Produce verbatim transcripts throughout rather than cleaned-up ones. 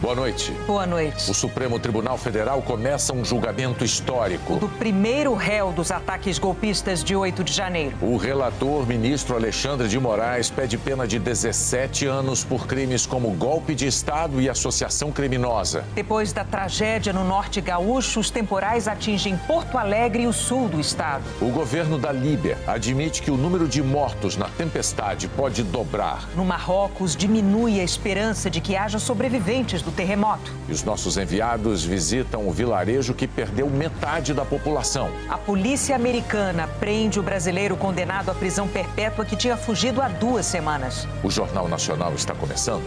Boa noite. Boa noite. O Supremo Tribunal Federal começa um julgamento histórico. O do primeiro réu dos ataques golpistas de oito de janeiro. O relator, ministro Alexandre de Moraes, pede pena de dezessete anos por crimes como golpe de Estado e associação criminosa. Depois da tragédia no norte gaúcho, os temporais atingem Porto Alegre e o sul do estado. O governo da Líbia admite que o número de mortos na tempestade pode dobrar. No Marrocos, diminui a esperança de que haja sobreviventes do terremoto. E os nossos enviados visitam o vilarejo que perdeu metade da população. A polícia americana prende o brasileiro condenado à prisão perpétua que tinha fugido há duas semanas. O Jornal Nacional está começando.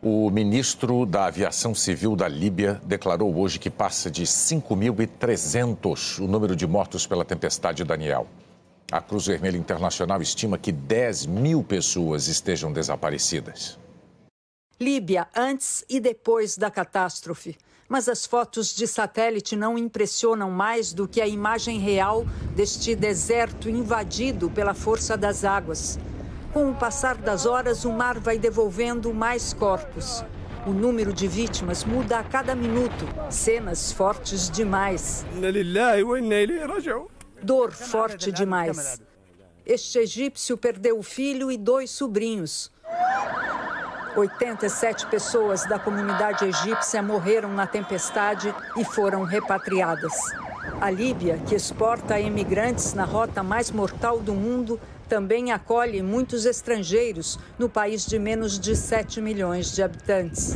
O ministro da Aviação Civil da Líbia declarou hoje que passa de cinco mil e trezentos o número de mortos pela tempestade Daniel. A Cruz Vermelha Internacional estima que dez mil pessoas estejam desaparecidas. Líbia antes e depois da catástrofe. Mas as fotos de satélite não impressionam mais do que a imagem real deste deserto invadido pela força das águas. Com o passar das horas, o mar vai devolvendo mais corpos. O número de vítimas muda a cada minuto. Cenas fortes demais. Dor forte demais. Este egípcio perdeu o filho e dois sobrinhos. oitenta e sete pessoas da comunidade egípcia morreram na tempestade e foram repatriadas. A Líbia, que exporta imigrantes na rota mais mortal do mundo, também acolhe muitos estrangeiros no país de menos de sete milhões de habitantes.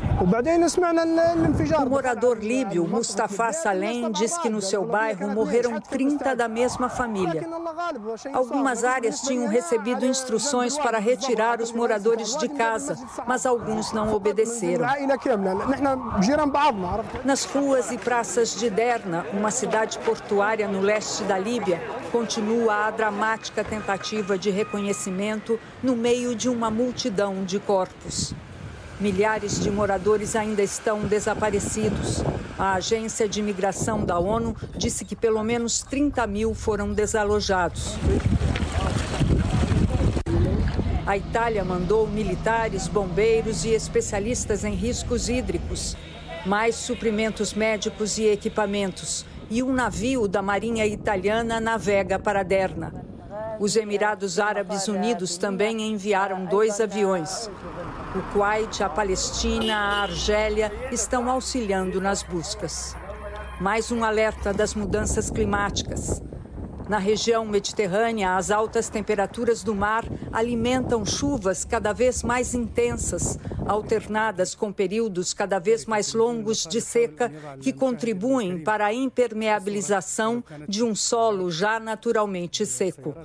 O morador líbio Mustafa Salem diz que no seu bairro morreram trinta da mesma família. Algumas áreas tinham recebido instruções para retirar os moradores de casa, mas alguns não obedeceram. Nas ruas e praças de Derna, uma cidade portuária no leste da Líbia, continua a dramática tentativa de reconhecimento no meio de uma multidão de corpos. Milhares de moradores ainda estão desaparecidos. A Agência de Imigração da ONU disse que pelo menos trinta mil foram desalojados. A Itália mandou militares, bombeiros e especialistas em riscos hídricos, mais suprimentos médicos e equipamentos. E um navio da Marinha Italiana navega para Derna. Os Emirados Árabes Unidos também enviaram dois aviões. O Kuwait, a Palestina, a Argélia estão auxiliando nas buscas. Mais um alerta das mudanças climáticas. Na região mediterrânea, as altas temperaturas do mar alimentam chuvas cada vez mais intensas, alternadas com períodos cada vez mais longos de seca, que contribuem para a impermeabilização de um solo já naturalmente seco.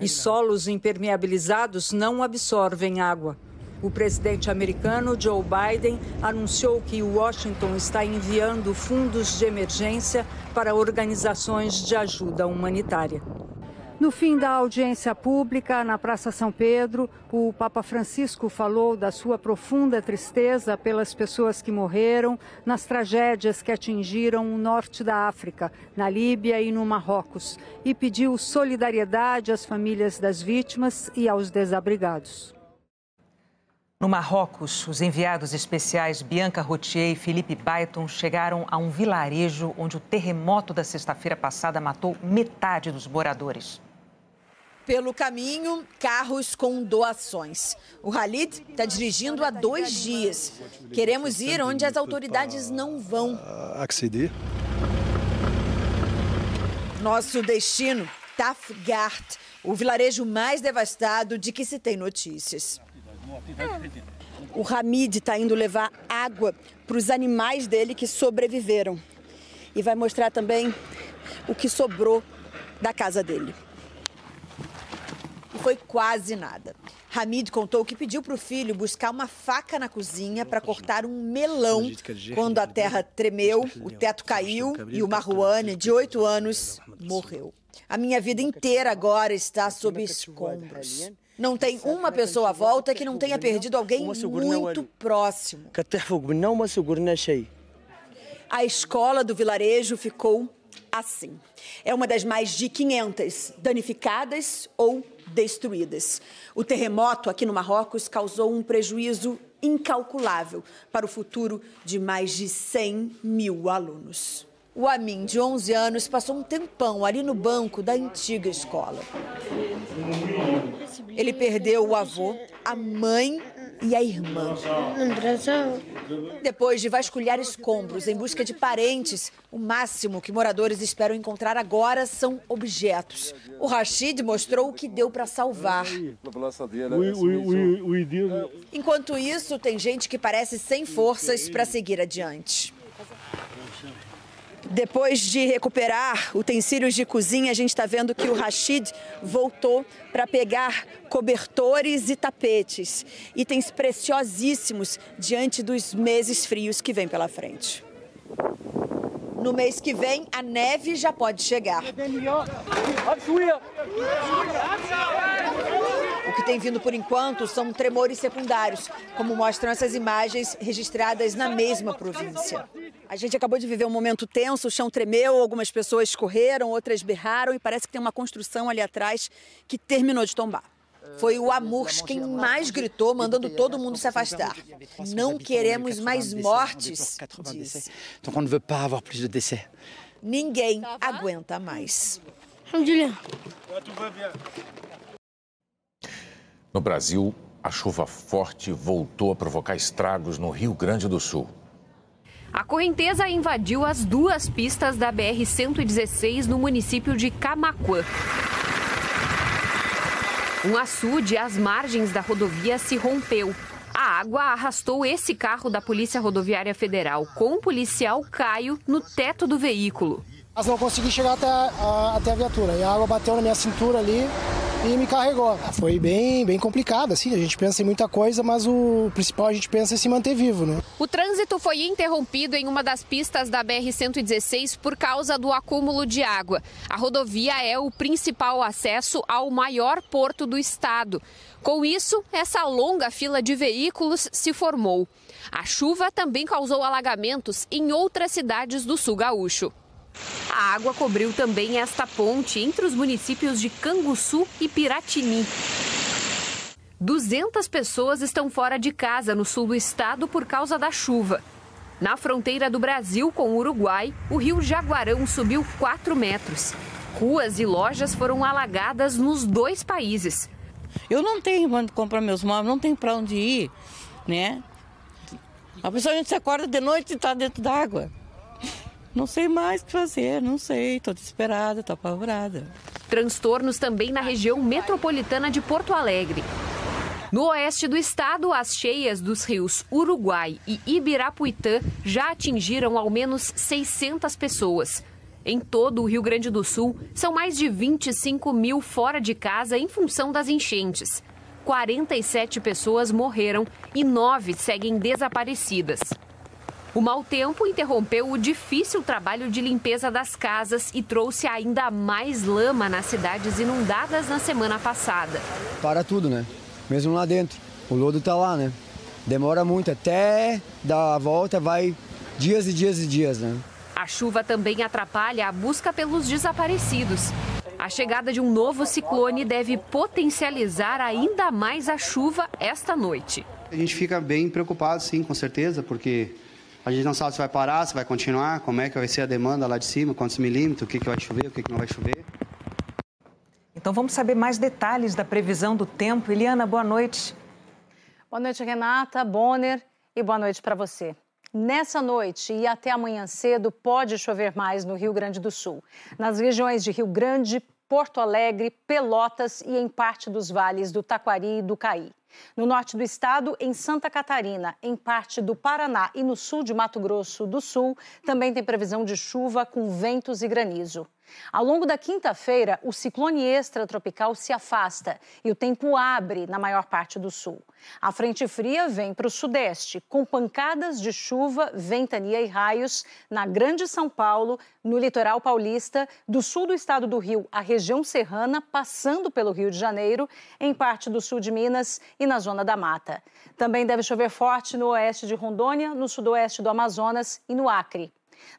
E solos impermeabilizados não absorvem água. O presidente americano Joe Biden anunciou que Washington está enviando fundos de emergência para organizações de ajuda humanitária. No fim da audiência pública, na Praça São Pedro, o Papa Francisco falou da sua profunda tristeza pelas pessoas que morreram nas tragédias que atingiram o norte da África, na Líbia e no Marrocos, e pediu solidariedade às famílias das vítimas e aos desabrigados. No Marrocos, os enviados especiais Bianca Rotier e Felipe Baiton chegaram a um vilarejo onde o terremoto da sexta-feira passada matou metade dos moradores. Pelo caminho, carros com doações. O Hamid está dirigindo há dois dias. Queremos ir onde as autoridades não vão. Acceder. Nosso destino, Tafgart, o vilarejo mais devastado de que se tem notícias. O Hamid está indo levar água para os animais dele que sobreviveram. E vai mostrar também o que sobrou da casa dele. E foi quase nada. Hamid contou que pediu para o filho buscar uma faca na cozinha para cortar um melão quando a terra tremeu, o teto caiu e o Marouane, de oito anos, morreu. A minha vida inteira agora está sob escombros. Não tem uma pessoa à volta que não tenha perdido alguém muito próximo. A escola do vilarejo ficou assim. É uma das mais de quinhentas danificadas ou destruídas. O terremoto aqui no Marrocos causou um prejuízo incalculável para o futuro de mais de cem mil alunos. O Amin, de onze anos, passou um tempão ali no banco da antiga escola. Ele perdeu o avô, a mãe e a irmã. Depois de vasculhar escombros em busca de parentes, o máximo que moradores esperam encontrar agora são objetos. O Rashid mostrou o que deu para salvar. Enquanto isso, tem gente que parece sem forças para seguir adiante. Depois de recuperar utensílios de cozinha, a gente está vendo que o Rashid voltou para pegar cobertores e tapetes. Itens preciosíssimos diante dos meses frios que vêm pela frente. No mês que vem, a neve já pode chegar. O que tem vindo por enquanto são tremores secundários, como mostram essas imagens registradas na mesma província. A gente acabou de viver um momento tenso, o chão tremeu, algumas pessoas correram, outras berraram e parece que tem uma construção ali atrás que terminou de tombar. Foi o Amurs quem mais gritou, mandando todo mundo se afastar. Não queremos mais mortes, disse. Ninguém aguenta mais. No Brasil, a chuva forte voltou a provocar estragos no Rio Grande do Sul. A correnteza invadiu as duas pistas da B R cento e dezesseis no município de Camaquã. Um açude às margens da rodovia se rompeu. A água arrastou esse carro da Polícia Rodoviária Federal, com o policial Caio no teto do veículo. Mas não consegui chegar até a, até a viatura e a água bateu na minha cintura ali e me carregou. Foi bem, bem complicado, assim, a gente pensa em muita coisa, mas o principal a gente pensa em se manter vivo, né? O trânsito foi interrompido em uma das pistas da B R cento e dezesseis por causa do acúmulo de água. A rodovia é o principal acesso ao maior porto do estado. Com isso, essa longa fila de veículos se formou. A chuva também causou alagamentos em outras cidades do sul gaúcho. A água cobriu também esta ponte entre os municípios de Canguçu e Piratini. duzentas pessoas estão fora de casa no sul do estado por causa da chuva. Na fronteira do Brasil com o Uruguai, o rio Jaguarão subiu quatro metros. Ruas e lojas foram alagadas nos dois países. Eu não tenho onde comprar meus móveis, não tenho para onde ir, né? A pessoa a gente se acorda de noite e está dentro d'água. Não sei mais o que fazer, não sei, estou desesperada, estou apavorada. Transtornos também na região metropolitana de Porto Alegre. No oeste do estado, as cheias dos rios Uruguai e Ibirapuitã já atingiram ao menos seiscentas pessoas. Em todo o Rio Grande do Sul, são mais de vinte e cinco mil fora de casa em função das enchentes. quarenta e sete pessoas morreram e nove seguem desaparecidas. O mau tempo interrompeu o difícil trabalho de limpeza das casas e trouxe ainda mais lama nas cidades inundadas na semana passada. Para tudo, né? Mesmo lá dentro. O lodo está lá, né? Demora muito, até dar a volta vai dias e dias e dias, né? A chuva também atrapalha a busca pelos desaparecidos. A chegada de um novo ciclone deve potencializar ainda mais a chuva esta noite. A gente fica bem preocupado, sim, com certeza, porque a gente não sabe se vai parar, se vai continuar, como é que vai ser a demanda lá de cima, quantos milímetros, o que, que vai chover, o que, que não vai chover. Então vamos saber mais detalhes da previsão do tempo. Eliana, boa noite. Boa noite, Renata, Bonner, e boa noite para você. Nessa noite e até amanhã cedo pode chover mais no Rio Grande do Sul. Nas regiões de Rio Grande, Porto Alegre, Pelotas e em parte dos vales do Taquari e do Caí. No norte do estado, em Santa Catarina, em parte do Paraná e no sul de Mato Grosso do Sul, também tem previsão de chuva com ventos e granizo. Ao longo da quinta-feira, o ciclone extratropical se afasta e o tempo abre na maior parte do sul. A frente fria vem para o sudeste, com pancadas de chuva, ventania e raios na Grande São Paulo, no litoral paulista, do sul do estado do Rio à região serrana, passando pelo Rio de Janeiro, em parte do sul de Minas e na zona da mata. Também deve chover forte no oeste de Rondônia, no sudoeste do Amazonas e no Acre.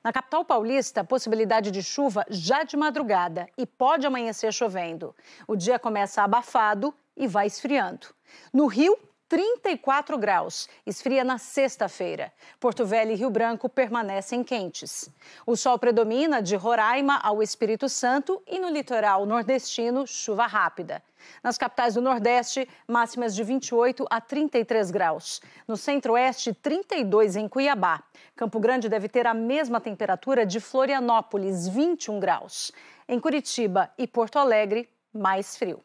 Na capital paulista, a possibilidade de chuva já de madrugada e pode amanhecer chovendo. O dia começa abafado e vai esfriando. No Rio, trinta e quatro graus. Esfria na sexta-feira. Porto Velho e Rio Branco permanecem quentes. O sol predomina de Roraima ao Espírito Santo e no litoral nordestino, chuva rápida. Nas capitais do Nordeste, máximas de vinte e oito a trinta e três graus. No Centro-Oeste, trinta e dois em Cuiabá. Campo Grande deve ter a mesma temperatura de Florianópolis, vinte e um graus. Em Curitiba e Porto Alegre, mais frio.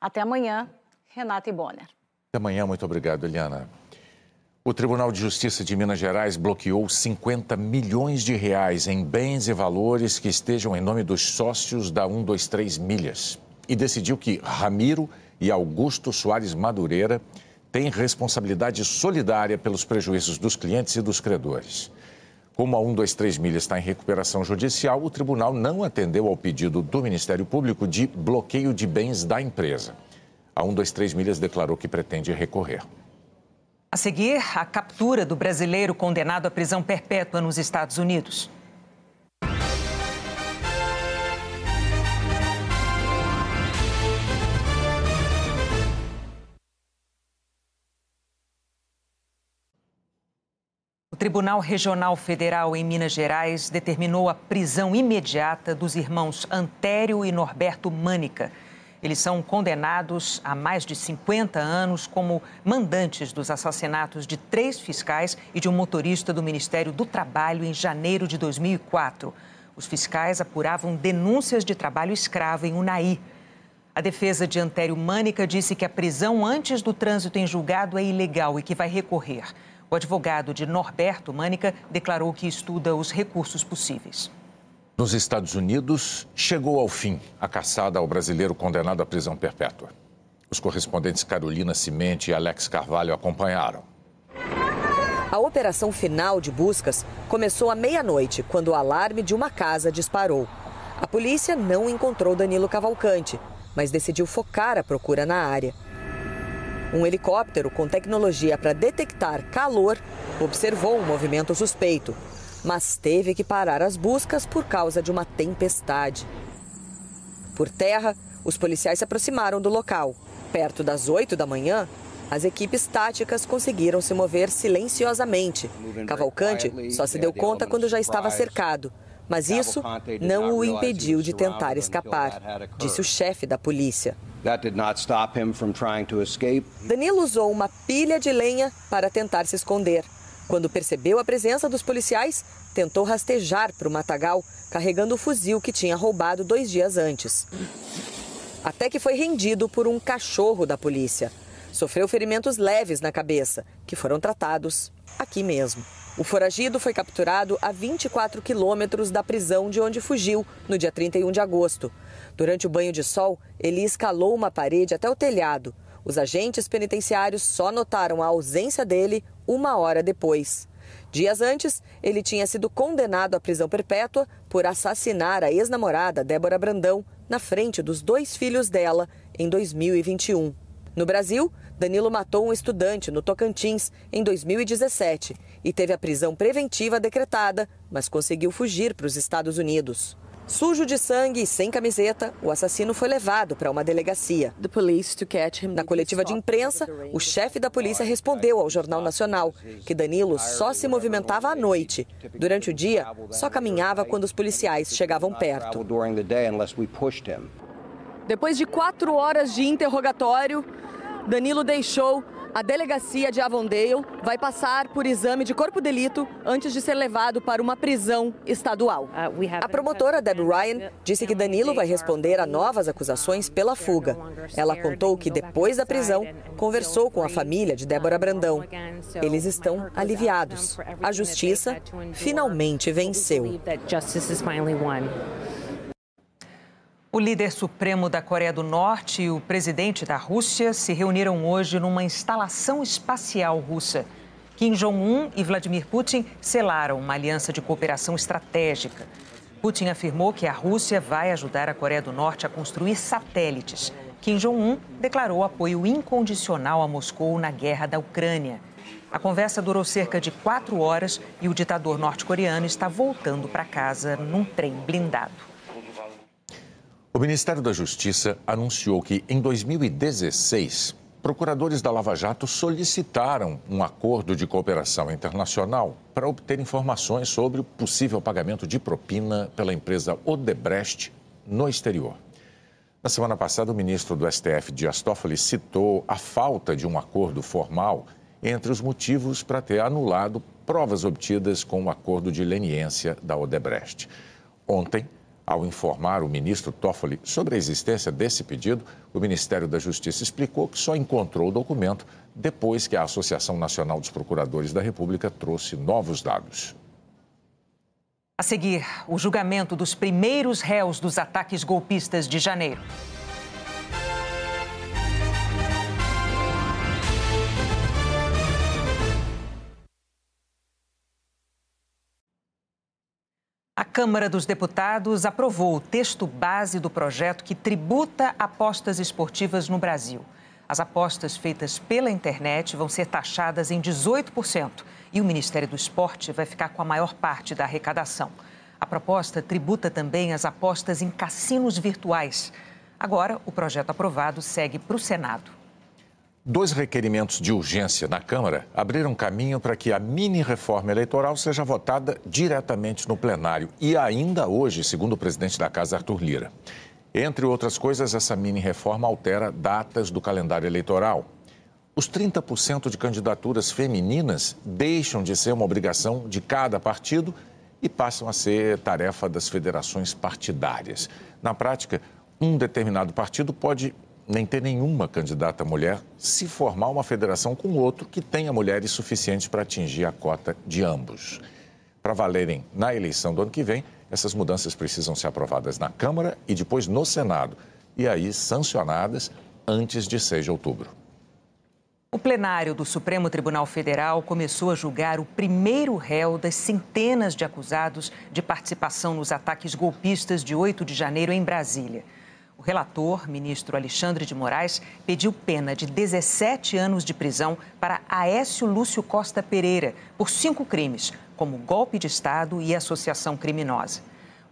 Até amanhã, Renata e Bonner. Até amanhã, muito obrigado, Eliana. O Tribunal de Justiça de Minas Gerais bloqueou cinquenta milhões de reais em bens e valores que estejam em nome dos sócios da cento e vinte e três Milhas e decidiu que Ramiro e Augusto Soares Madureira têm responsabilidade solidária pelos prejuízos dos clientes e dos credores. Como a cento e vinte e três Milhas está em recuperação judicial, o tribunal não atendeu ao pedido do Ministério Público de bloqueio de bens da empresa. A cento e vinte e três Milhas declarou que pretende recorrer. A seguir, a captura do brasileiro condenado à prisão perpétua nos Estados Unidos. O Tribunal Regional Federal em Minas Gerais determinou a prisão imediata dos irmãos Antério e Norberto Mânica. Eles são condenados a mais de cinquenta anos como mandantes dos assassinatos de três fiscais e de um motorista do Ministério do Trabalho em janeiro de dois mil e quatro. Os fiscais apuravam denúncias de trabalho escravo em Unai. A defesa de Antério Mânica disse que a prisão antes do trânsito em julgado é ilegal e que vai recorrer. O advogado de Norberto Mânica declarou que estuda os recursos possíveis. Nos Estados Unidos, chegou ao fim a caçada ao brasileiro condenado à prisão perpétua. Os correspondentes Carolina Cimente e Alex Carvalho acompanharam. A operação final de buscas começou à meia-noite, quando o alarme de uma casa disparou. A polícia não encontrou Danilo Cavalcante, mas decidiu focar a procura na área. Um helicóptero com tecnologia para detectar calor observou um movimento suspeito, mas teve que parar as buscas por causa de uma tempestade. Por terra, os policiais se aproximaram do local. Perto das oito da manhã, as equipes táticas conseguiram se mover silenciosamente. Cavalcante só se deu conta quando já estava cercado, mas isso não o impediu de tentar escapar, disse o chefe da polícia. Danilo usou uma pilha de lenha para tentar se esconder. Quando percebeu a presença dos policiais, tentou rastejar para o matagal, carregando o fuzil que tinha roubado dois dias antes. Até que foi rendido por um cachorro da polícia. Sofreu ferimentos leves na cabeça, que foram tratados aqui mesmo. O foragido foi capturado a vinte e quatro quilômetros da prisão de onde fugiu, no dia trinta e um de agosto. Durante o banho de sol, ele escalou uma parede até o telhado. Os agentes penitenciários só notaram a ausência dele uma hora depois. Dias antes, ele tinha sido condenado à prisão perpétua por assassinar a ex-namorada Débora Brandão na frente dos dois filhos dela em dois mil e vinte e um. No Brasil, Danilo matou um estudante no Tocantins em dois mil e dezessete e teve a prisão preventiva decretada, mas conseguiu fugir para os Estados Unidos. Sujo de sangue e sem camiseta, o assassino foi levado para uma delegacia. Na coletiva de imprensa, o chefe da polícia respondeu ao Jornal Nacional que Danilo só se movimentava à noite. Durante o dia, só caminhava quando os policiais chegavam perto. Depois de quatro horas de interrogatório, Danilo deixou a delegacia de Avondale, vai passar por exame de corpo-delito antes de ser levado para uma prisão estadual. A promotora Deb Ryan disse que Danilo vai responder a novas acusações pela fuga. Ela contou que depois da prisão, conversou com a família de Débora Brandão. Eles estão aliviados. A justiça finalmente venceu. O líder supremo da Coreia do Norte e o presidente da Rússia se reuniram hoje numa instalação espacial russa. Kim Jong-un e Vladimir Putin selaram uma aliança de cooperação estratégica. Putin afirmou que a Rússia vai ajudar a Coreia do Norte a construir satélites. Kim Jong-un declarou apoio incondicional a Moscou na guerra da Ucrânia. A conversa durou cerca de quatro horas e o ditador norte-coreano está voltando para casa num trem blindado. O Ministério da Justiça anunciou que, em dois mil e dezesseis, procuradores da Lava Jato solicitaram um acordo de cooperação internacional para obter informações sobre o possível pagamento de propina pela empresa Odebrecht no exterior. Na semana passada, o ministro do S T F, Dias Toffoli, citou a falta de um acordo formal entre os motivos para ter anulado provas obtidas com o acordo de leniência da Odebrecht. Ontem, ao informar o ministro Toffoli sobre a existência desse pedido, o Ministério da Justiça explicou que só encontrou o documento depois que a Associação Nacional dos Procuradores da República trouxe novos dados. A seguir, o julgamento dos primeiros réus dos ataques golpistas de janeiro. A Câmara dos Deputados aprovou o texto base do projeto que tributa apostas esportivas no Brasil. As apostas feitas pela internet vão ser taxadas em dezoito por cento e o Ministério do Esporte vai ficar com a maior parte da arrecadação. A proposta tributa também as apostas em cassinos virtuais. Agora, o projeto aprovado segue para o Senado. Dois requerimentos de urgência na Câmara abriram caminho para que a mini-reforma eleitoral seja votada diretamente no plenário e ainda hoje, segundo o presidente da Casa, Arthur Lira. Entre outras coisas, essa mini-reforma altera datas do calendário eleitoral. Os trinta por cento de candidaturas femininas deixam de ser uma obrigação de cada partido e passam a ser tarefa das federações partidárias. Na prática, um determinado partido pode nem ter nenhuma candidata mulher se formar uma federação com outro que tenha mulheres suficientes para atingir a cota de ambos. Para valerem na eleição do ano que vem, essas mudanças precisam ser aprovadas na Câmara e depois no Senado, e aí sancionadas antes de seis de outubro. O plenário do Supremo Tribunal Federal começou a julgar o primeiro réu das centenas de acusados de participação nos ataques golpistas de oito de janeiro em Brasília. O relator, ministro Alexandre de Moraes, pediu pena de dezessete anos de prisão para Aécio Lúcio Costa Pereira por cinco crimes, como golpe de Estado e associação criminosa.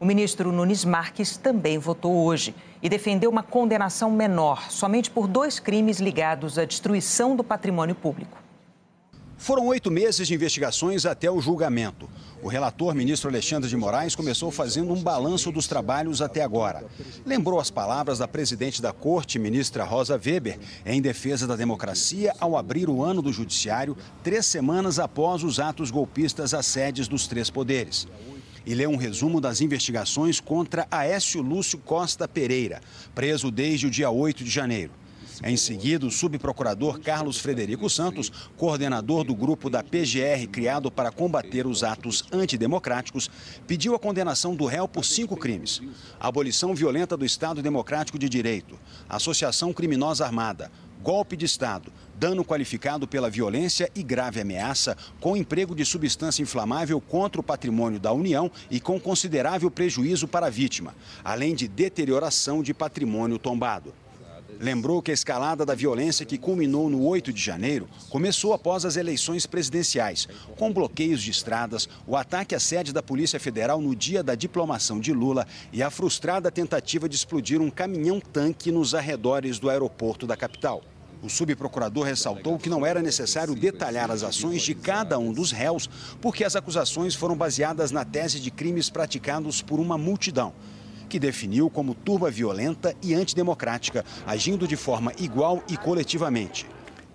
O ministro Nunes Marques também votou hoje e defendeu uma condenação menor, somente por dois crimes ligados à destruição do patrimônio público. Foram oito meses de investigações até o julgamento. O relator, ministro Alexandre de Moraes, começou fazendo um balanço dos trabalhos até agora. Lembrou as palavras da presidente da Corte, ministra Rosa Weber, em defesa da democracia ao abrir o ano do Judiciário, três semanas após os atos golpistas às sedes dos três poderes. E leu um resumo das investigações contra Aécio Lúcio Costa Pereira, preso desde o dia oito de janeiro. Em seguida, o subprocurador Carlos Frederico Santos, coordenador do grupo da P G R criado para combater os atos antidemocráticos, pediu a condenação do réu por cinco crimes: abolição violenta do Estado Democrático de Direito, associação criminosa armada, golpe de Estado, dano qualificado pela violência e grave ameaça com emprego de substância inflamável contra o patrimônio da União e com considerável prejuízo para a vítima, além de deterioração de patrimônio tombado. Lembrou que a escalada da violência que culminou no oito de janeiro começou após as eleições presidenciais, com bloqueios de estradas, o ataque à sede da Polícia Federal no dia da diplomação de Lula e a frustrada tentativa de explodir um caminhão-tanque nos arredores do aeroporto da capital. O subprocurador ressaltou que não era necessário detalhar as ações de cada um dos réus, porque as acusações foram baseadas na tese de crimes praticados por uma multidão, que definiu como turba violenta e antidemocrática, agindo de forma igual e coletivamente.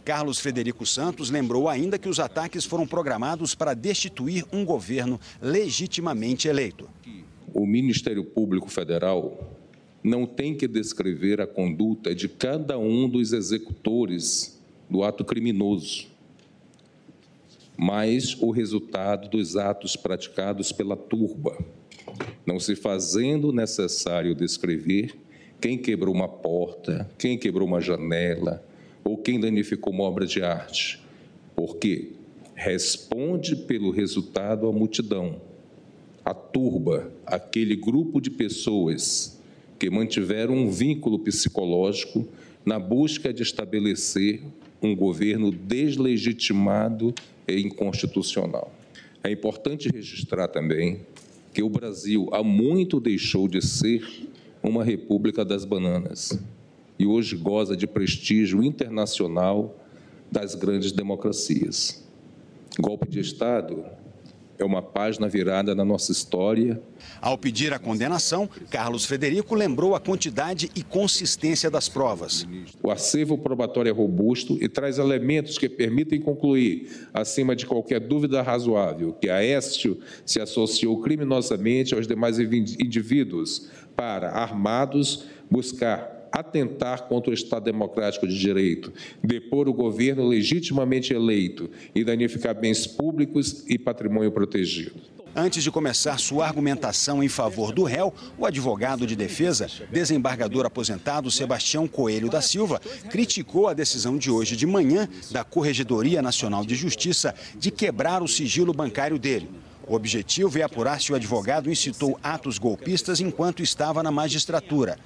Carlos Frederico Santos lembrou ainda que os ataques foram programados para destituir um governo legitimamente eleito. O Ministério Público Federal não tem que descrever a conduta de cada um dos executores do ato criminoso, mas o resultado dos atos praticados pela turba, não se fazendo necessário descrever quem quebrou uma porta, quem quebrou uma janela ou quem danificou uma obra de arte, porque responde pelo resultado à multidão, à turba, aquele grupo de pessoas que mantiveram um vínculo psicológico na busca de estabelecer um governo deslegitimado e inconstitucional. É importante registrar também que o Brasil há muito deixou de ser uma república das bananas e hoje goza de prestígio internacional das grandes democracias. Golpe de Estado é uma página virada na nossa história. Ao pedir a condenação, Carlos Frederico lembrou a quantidade e consistência das provas. O acervo probatório é robusto e traz elementos que permitem concluir, acima de qualquer dúvida razoável, que Aécio se associou criminosamente aos demais indivíduos para, armados, buscar atentar contra o Estado Democrático de Direito, depor o governo legitimamente eleito e danificar bens públicos e patrimônio protegido. Antes de começar sua argumentação em favor do réu, o advogado de defesa, desembargador aposentado Sebastião Coelho da Silva, criticou a decisão de hoje de manhã da Corregedoria Nacional de Justiça de quebrar o sigilo bancário dele. O objetivo é apurar se o advogado incitou atos golpistas enquanto estava na magistratura.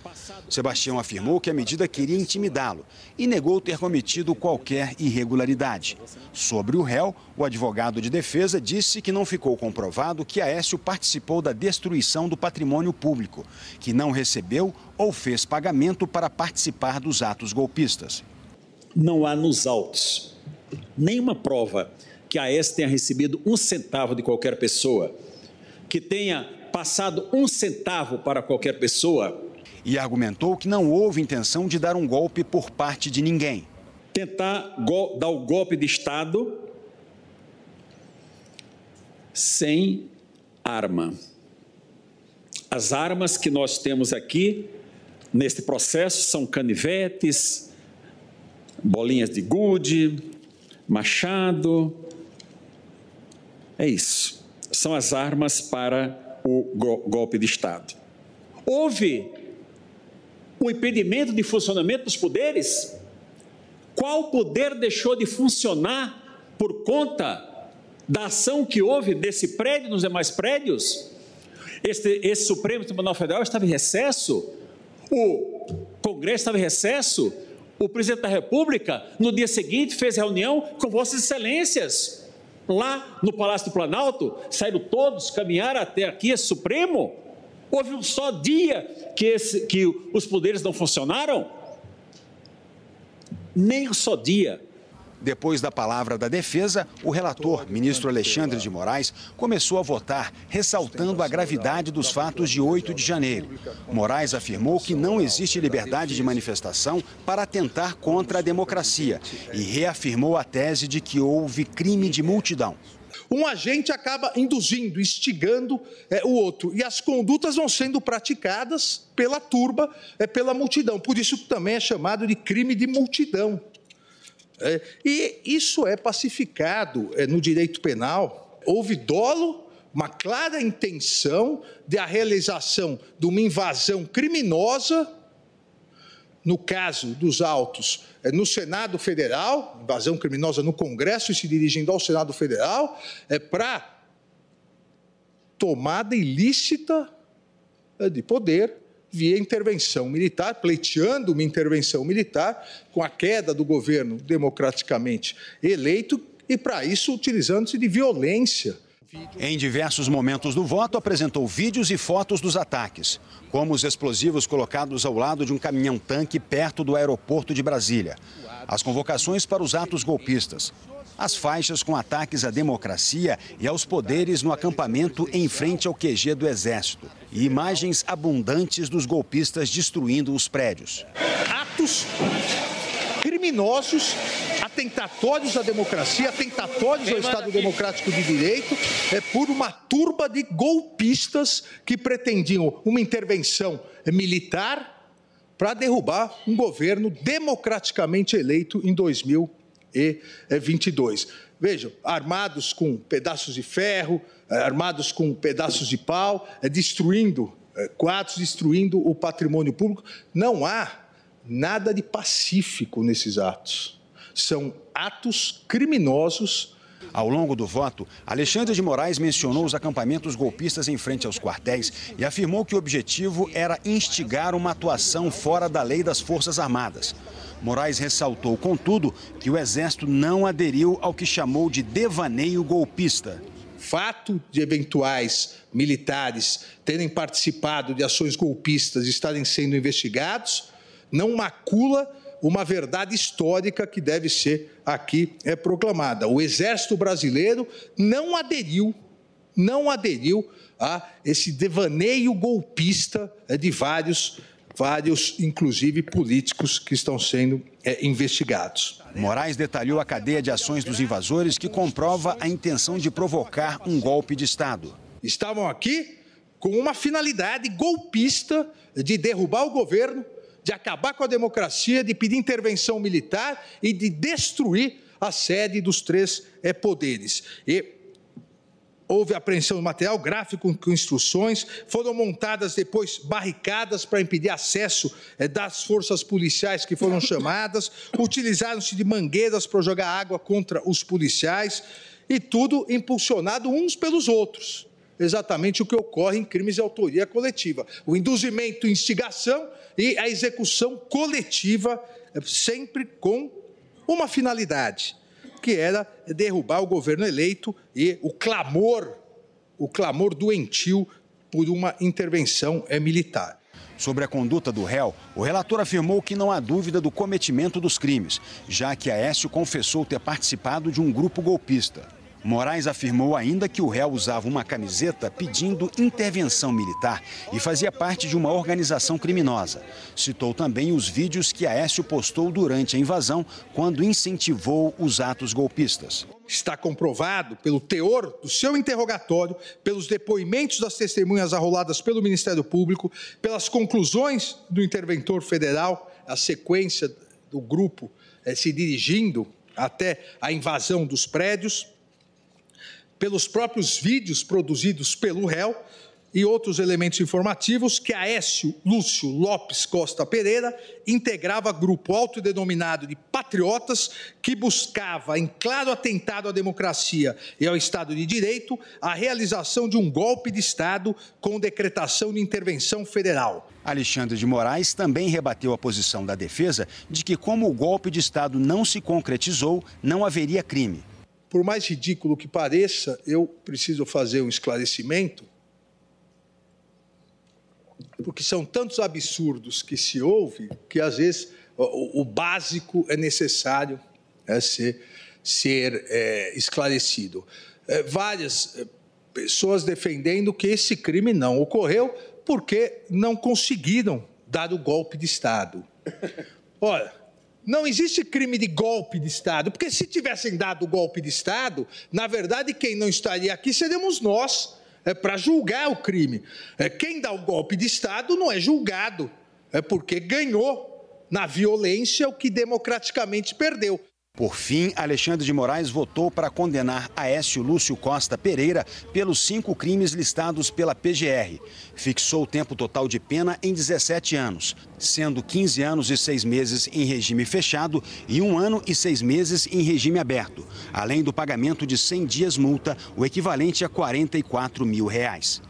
Sebastião afirmou que a medida queria intimidá-lo e negou ter cometido qualquer irregularidade. Sobre o réu, o advogado de defesa disse que não ficou comprovado que Aécio participou da destruição do patrimônio público, que não recebeu ou fez pagamento para participar dos atos golpistas. Não há nos autos nenhuma prova que Aécio tenha recebido um centavo de qualquer pessoa, que tenha passado um centavo para qualquer pessoa. E argumentou que não houve intenção de dar um golpe por parte de ninguém. Tentar dar o golpe de Estado sem arma. As armas que nós temos aqui, neste processo, são canivetes, bolinhas de gude, machado. É isso. São as armas para o golpe de Estado. Houve um impedimento de funcionamento dos poderes? Qual poder deixou de funcionar por conta da ação que houve desse prédio, nos demais prédios? Este, esse Supremo Tribunal Federal estava em recesso? O Congresso estava em recesso? O presidente da República, no dia seguinte, fez reunião com Vossas Excelências. Lá no Palácio do Planalto, saíram todos, caminharam até aqui, esse Supremo. Houve um só dia que, esse, que os poderes não funcionaram? Nem um só dia. Depois da palavra da defesa, o relator, ministro Alexandre de Moraes, começou a votar, ressaltando a gravidade dos fatos de oito de janeiro. Moraes afirmou que não existe liberdade de manifestação para atentar contra a democracia e reafirmou a tese de que houve crime de multidão. Um agente acaba induzindo, instigando é, o outro. E as condutas vão sendo praticadas pela turba, é, pela multidão. Por isso também é chamado de crime de multidão. É, e isso é pacificado é, no direito penal. Houve dolo, uma clara intenção de a realização de uma invasão criminosa, no caso dos autos é, no Senado Federal, invasão criminosa no Congresso e se dirigindo ao Senado Federal, é, para tomada ilícita é, de poder, via intervenção militar, pleiteando uma intervenção militar com a queda do governo democraticamente eleito e, para isso, utilizando-se de violência. Em diversos momentos do voto, apresentou vídeos e fotos dos ataques, como os explosivos colocados ao lado de um caminhão-tanque perto do aeroporto de Brasília, as convocações para os atos golpistas, as faixas com ataques à democracia e aos poderes no acampamento em frente ao Q G do Exército e imagens abundantes dos golpistas destruindo os prédios. Atos criminosos, atentatórios à democracia, atentatórios ao Estado Democrático de Direito, é por uma turba de golpistas que pretendiam uma intervenção militar para derrubar um governo democraticamente eleito em dois mil e vinte e dois. Vejam, armados com pedaços de ferro, armados com pedaços de pau, destruindo com atos destruindo o patrimônio público. Não há nada de pacífico nesses atos. São atos criminosos. Ao longo do voto, Alexandre de Moraes mencionou os acampamentos golpistas em frente aos quartéis e afirmou que o objetivo era instigar uma atuação fora da lei das Forças Armadas. Moraes ressaltou, contudo, que o Exército não aderiu ao que chamou de devaneio golpista. Fato de eventuais militares terem participado de ações golpistas e estarem sendo investigados não macula uma verdade histórica que deve ser aqui é proclamada. O Exército Brasileiro não aderiu, não aderiu a esse devaneio golpista de vários, vários, inclusive políticos, que estão sendo é, investigados. Moraes detalhou a cadeia de ações dos invasores que comprova a intenção de provocar um golpe de Estado. Estavam aqui com uma finalidade golpista de derrubar o governo, de acabar com a democracia, de pedir intervenção militar e de destruir a sede dos três poderes. E houve apreensão de material gráfico com instruções, foram montadas depois barricadas para impedir acesso das forças policiais que foram chamadas, utilizaram-se de mangueiras para jogar água contra os policiais e tudo impulsionado uns pelos outros. Exatamente o que ocorre em crimes de autoria coletiva. O induzimento, instigação e a execução coletiva, sempre com uma finalidade, que era derrubar o governo eleito e o clamor, o clamor doentio por uma intervenção militar. Sobre a conduta do réu, o relator afirmou que não há dúvida do cometimento dos crimes, já que Aécio confessou ter participado de um grupo golpista. Moraes afirmou ainda que o réu usava uma camiseta pedindo intervenção militar e fazia parte de uma organização criminosa. Citou também os vídeos que Aécio postou durante a invasão, quando incentivou os atos golpistas. Está comprovado pelo teor do seu interrogatório, pelos depoimentos das testemunhas arroladas pelo Ministério Público, pelas conclusões do interventor federal, a sequência do grupo eh, se dirigindo até a invasão dos prédios, pelos próprios vídeos produzidos pelo réu e outros elementos informativos, que Aécio Lúcio Lopes Costa Pereira integrava grupo autodenominado de patriotas que buscava, em claro atentado à democracia e ao Estado de Direito, a realização de um golpe de Estado com decretação de intervenção federal. Alexandre de Moraes também rebateu a posição da defesa de que, como o golpe de Estado não se concretizou, não haveria crime. Por mais ridículo que pareça, eu preciso fazer um esclarecimento, porque são tantos absurdos que se ouve que, às vezes, o básico é necessário ser, ser é, esclarecido. É, várias pessoas defendendo que esse crime não ocorreu porque não conseguiram dar o golpe de Estado. Ora, não existe crime de golpe de Estado, porque se tivessem dado o golpe de Estado, na verdade, quem não estaria aqui seríamos nós, é, para julgar o crime. É, quem dá o golpe de Estado não é julgado, é porque ganhou na violência o que democraticamente perdeu. Por fim, Alexandre de Moraes votou para condenar Aécio Lúcio Costa Pereira pelos cinco crimes listados pela P G R. Fixou o tempo total de pena em dezessete anos, sendo quinze anos e seis meses em regime fechado e um ano e seis meses em regime aberto, além do pagamento de cem dias multa, o equivalente a quarenta e quatro mil reais.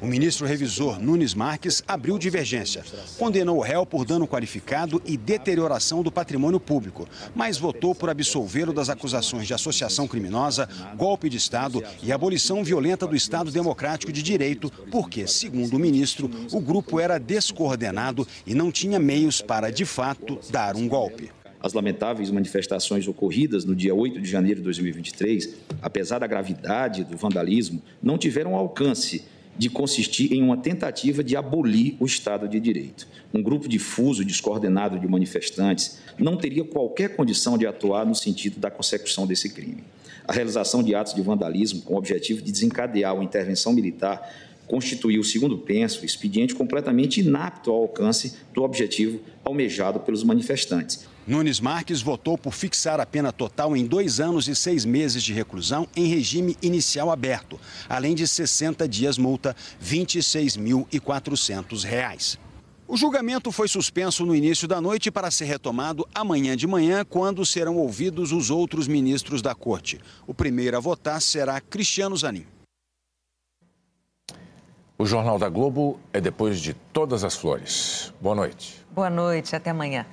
O ministro revisor Nunes Marques abriu divergência, condenou o réu por dano qualificado e deterioração do patrimônio público, mas votou por absolvê-lo das acusações de associação criminosa, golpe de Estado e abolição violenta do Estado Democrático de Direito, porque, segundo o ministro, o grupo era descoordenado e não tinha meios para, de fato, dar um golpe. As lamentáveis manifestações ocorridas no dia oito de janeiro de dois mil e vinte e três, apesar da gravidade do vandalismo, não tiveram alcance de consistir em uma tentativa de abolir o Estado de Direito. Um grupo difuso e descoordenado de manifestantes não teria qualquer condição de atuar no sentido da consecução desse crime. A realização de atos de vandalismo com o objetivo de desencadear uma intervenção militar constituiu, segundo penso, expediente completamente inapto ao alcance do objetivo almejado pelos manifestantes. Nunes Marques votou por fixar a pena total em dois anos e seis meses de reclusão em regime inicial aberto, além de sessenta dias multa, vinte e seis mil e quatrocentos reais. O julgamento foi suspenso no início da noite para ser retomado amanhã de manhã, quando serão ouvidos os outros ministros da corte. O primeiro a votar será Cristiano Zanin. O Jornal da Globo é depois de todas as flores. Boa noite. Boa noite, até amanhã.